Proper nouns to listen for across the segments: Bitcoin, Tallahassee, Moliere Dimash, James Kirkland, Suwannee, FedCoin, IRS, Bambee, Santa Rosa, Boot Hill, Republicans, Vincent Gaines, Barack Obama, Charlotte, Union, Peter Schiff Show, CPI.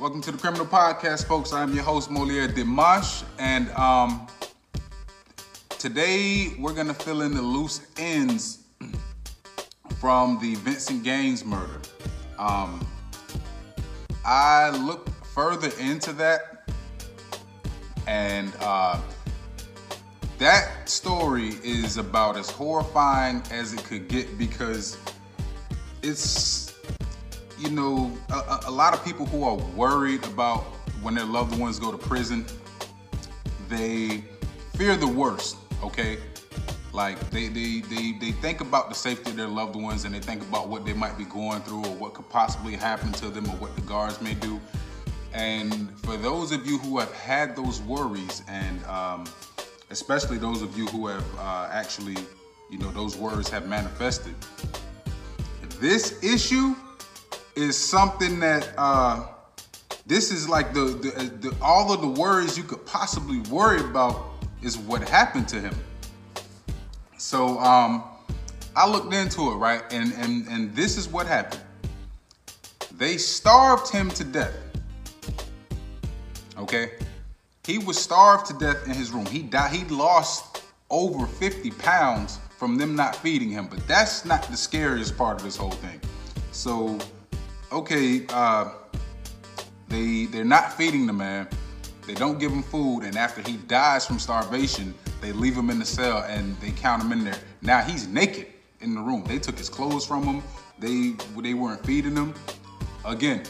Welcome to the Criminal Podcast, folks. I'm your host, Moliere Dimash, and today we're going to fill in the loose ends from the Vincent Gaines murder. I looked further into that, and that story is about as horrifying as it could get because it's... You know, a lot of people who are worried about when their loved ones go to prison, they fear the worst, okay? Like, they think about the safety of their loved ones and they think about what they might be going through or what could possibly happen to them or what the guards may do. And for those of you who have had those worries and especially those of you who have actually, you know, those worries have manifested, this issue is something that this is like the all of the worries you could possibly worry about is what happened to him. So I looked into it, right, and this is what happened. They starved him to death. Okay, he was starved to death in his room. He died. He lost over 50 pounds from them not feeding him. But that's not the scariest part of this whole thing. So. Okay, they're not feeding the man. They don't give him food, and after he dies from starvation, they leave him in the cell and they count him in there. Now he's naked in the room. They took his clothes from him. They weren't feeding him. Again,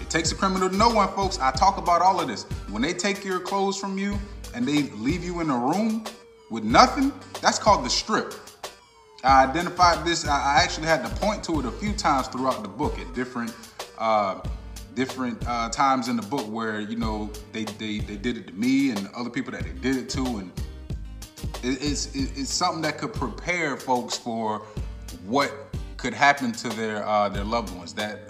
it takes a criminal to know one, folks. I talk about all of this. When they take your clothes from you and they leave you in a room with nothing, that's called the strip. I identified this. I actually had to point to it a few times throughout the book at different times in the book where, you know, they did it to me and other people that they did it to. And it's something that could prepare folks for what could happen to their loved ones. That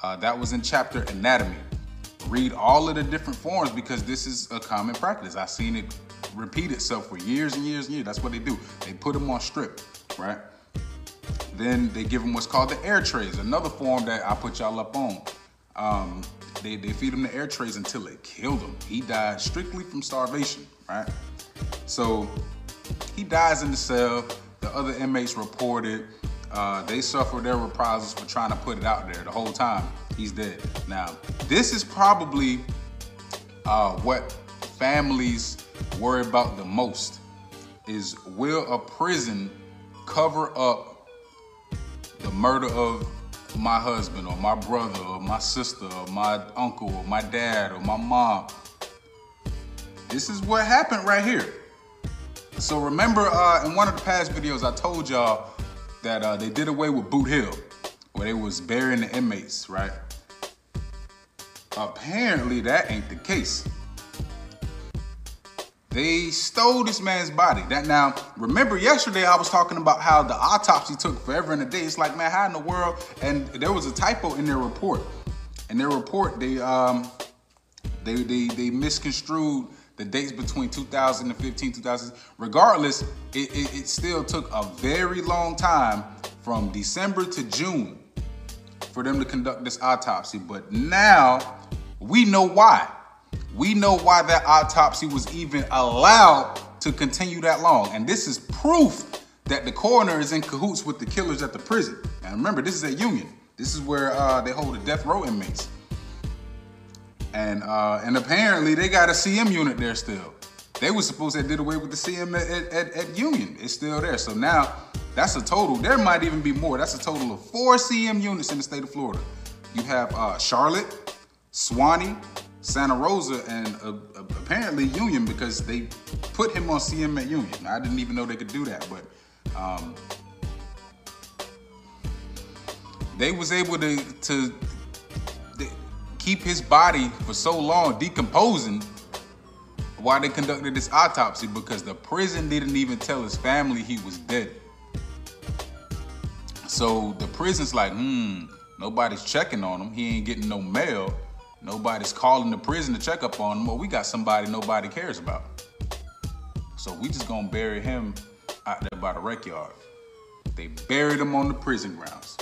was in chapter Anatomy. Read all of the different forms because this is a common practice. I've seen it repeat itself for years and years and years. That's what they do. They put them on strip, right? Then they give them what's called the air trays, another form that I put y'all up on. They feed them the air trays until it killed him. He died strictly from starvation, right? So he dies in the cell. The other inmates reported they suffered their reprisals for trying to put it out there the whole time. He's dead. Now, this is probably what families worry about the most is, will a prison cover up the murder of my husband or my brother or my sister or my uncle or my dad or my mom? This is what happened right here. So remember in one of the past videos, I told y'all that they did away with Boot Hill, where they was burying the inmates, right? Apparently that ain't the case. They stole this man's body. That now, remember yesterday I was talking about how the autopsy took forever and a day. It's like, man, how in the world? And there was a typo in their report. In their report, they misconstrued the dates between 2015, 2000. Regardless, it still took a very long time from December to June for them to conduct this autopsy. But now we know why. We know why that autopsy was even allowed to continue that long. And this is proof that the coroner is in cahoots with the killers at the prison. Now remember, this is at Union. This is where they hold the death row inmates. And apparently they got a CM unit there still. They were supposed to have did away with the CM at Union. It's still there. So now that's a total. There might even be more. That's a total of 4 CM units in the state of Florida. You have Charlotte, Suwannee, Santa Rosa, and apparently Union, because they put him on CM at Union. I didn't even know they could do that, but they was able to keep his body for so long decomposing while they conducted this autopsy because the prison didn't even tell his family he was dead. So the prison's like, nobody's checking on him. He ain't getting no mail. Nobody's calling the prison to check up on him. Well, we got somebody nobody cares about. So we just gonna bury him out there by the rec yard. They buried him on the prison grounds.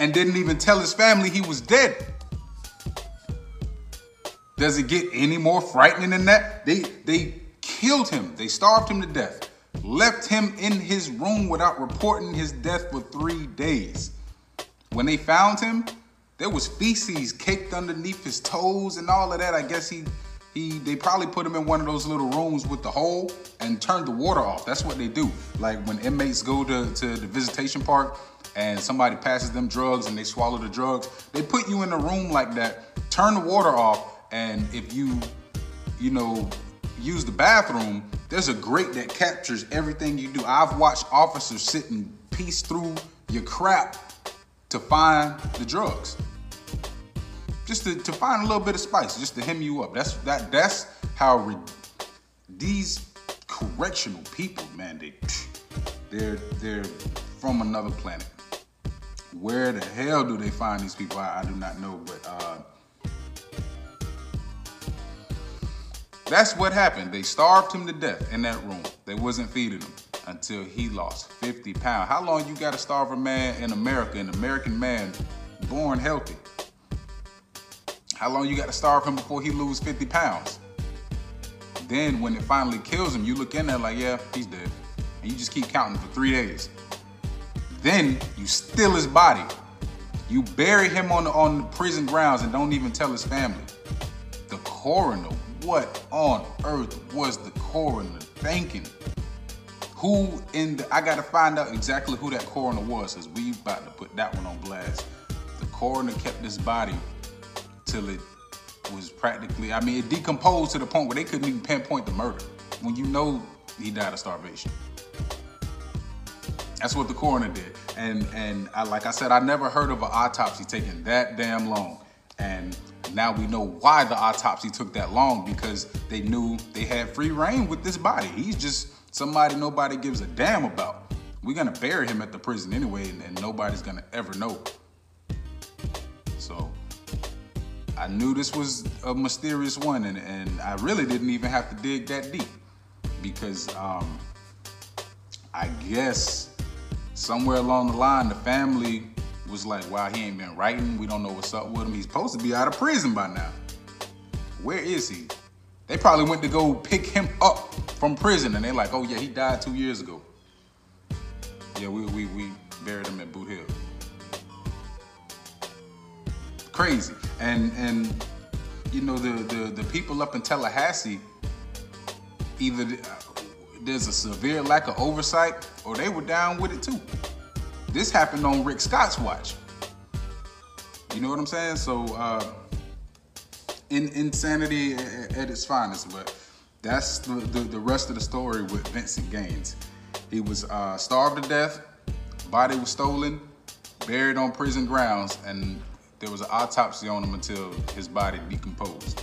and didn't even tell his family he was dead. Does it get any more frightening than that? They killed him. They starved him to death. Left him in his room without reporting his death for 3 days. When they found him, there was feces caked underneath his toes and all of that. I guess they probably put him in one of those little rooms with the hole and turned the water off. That's what they do. Like when inmates go to the visitation park and somebody passes them drugs and they swallow the drugs, they put you in a room like that, turn the water off, and if you use the bathroom, there's a grate that captures everything you do. I've watched officers sit and piece through your crap to find the drugs. Just to find a little bit of spice, just to hem you up. That's how these correctional people, man, they're from another planet. Where the hell do they find these people? I do not know, but that's what happened. They starved him to death in that room. They wasn't feeding him until he lost 50 pounds. How long you gotta starve a man in America, an American man born healthy? How long you gotta starve him before he lose 50 pounds? Then when it finally kills him, you look in there like, yeah, he's dead. And you just keep counting for 3 days. Then you steal his body. You bury him on the prison grounds and don't even tell his family. The coroner. What on earth was the coroner thinking? I gotta find out exactly who that coroner was, because we about to put that one on blast. The coroner kept this body till it was it decomposed to the point where they couldn't even pinpoint the murder. When you know he died of starvation. That's what the coroner did. And like I said, I never heard of an autopsy taking that damn long. And now we know why the autopsy took that long, because they knew they had free reign with this body. He's just somebody nobody gives a damn about. We're gonna bury him at the prison anyway, and nobody's gonna ever know. So I knew this was a mysterious one, and I really didn't even have to dig that deep, because I guess somewhere along the line, the family was like, wow, he ain't been writing. We don't know what's up with him. He's supposed to be out of prison by now. Where is he? They probably went to go pick him up from prison, and they're like, oh yeah, he died 2 years ago. Yeah, we buried him at Boot Hill. Crazy. And you know, the people up in Tallahassee, either there's a severe lack of oversight, or they were down with it too. This happened on Rick Scott's watch. You know what I'm saying? So, insanity at its finest, but that's the rest of the story with Vincent Gaines. He was starved to death, body was stolen, buried on prison grounds, and there was an autopsy on him until his body decomposed.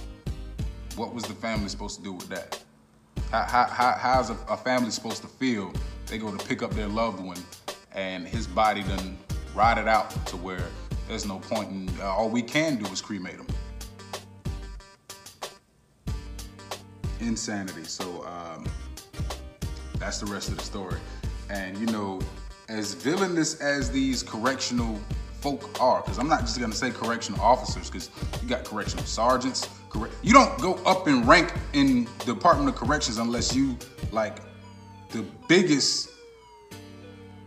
What was the family supposed to do with that? How is a family supposed to feel? They go to pick up their loved one, and his body done rotted out to where there's no point in, all we can do is cremate him. Insanity. So that's the rest of the story. And you know, as villainous as these correctional folk are, because I'm not just gonna say correctional officers, because you got correctional sergeants. You don't go up in rank in the Department of Corrections unless you like the biggest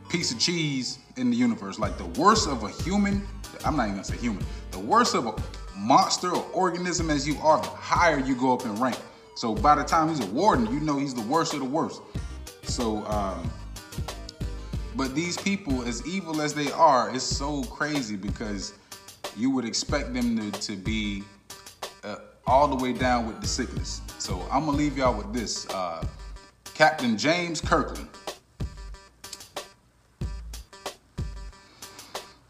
piece of cheese in the universe. Like the worst of a human, I'm not even gonna say human, the worst of a monster or organism as you are, the higher you go up in rank. So by the time he's a warden, you know he's the worst of the worst. So, but these people, as evil as they are, it's so crazy, because you would expect them to be all the way down with the sickness. So I'm gonna leave y'all with this. Captain James Kirkland.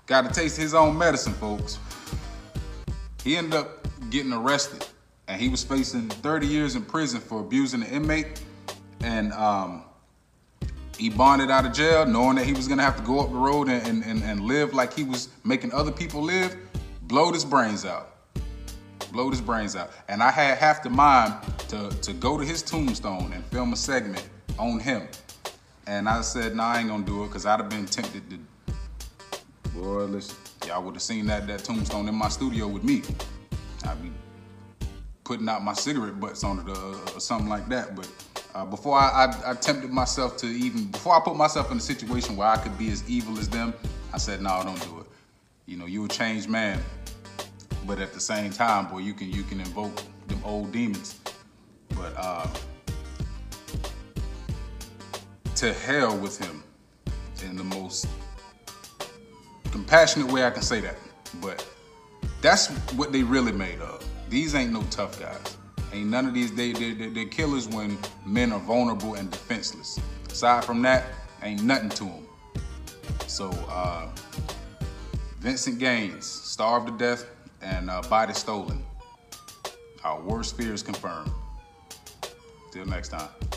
Got to taste his own medicine, folks. He ended up getting arrested, and he was facing 30 years in prison for abusing an inmate. And he bonded out of jail, knowing that he was gonna have to go up the road and live like he was making other people live. Blowed his brains out. Blowed his brains out. And I had half the mind to go to his tombstone and film a segment on him. And I said, nah, I ain't gonna do it, because I'd have been tempted to. Boy, listen. Y'all would have seen that tombstone in my studio with me. I'd be putting out my cigarette butts on it or something like that. But before I tempted myself to even, before I put myself in a situation where I could be as evil as them, I said, no, don't do it. You know, you're a changed man, but at the same time, boy, you can invoke them old demons. But to hell with him, in the most compassionate way I can say that. But that's what they really made of. These ain't no tough guys. Ain't none of these, they're killers when men are vulnerable and defenseless. Aside from that, ain't nothing to them. So Vincent Gaines, starved to death and body stolen. Our worst fears confirmed. Till next time.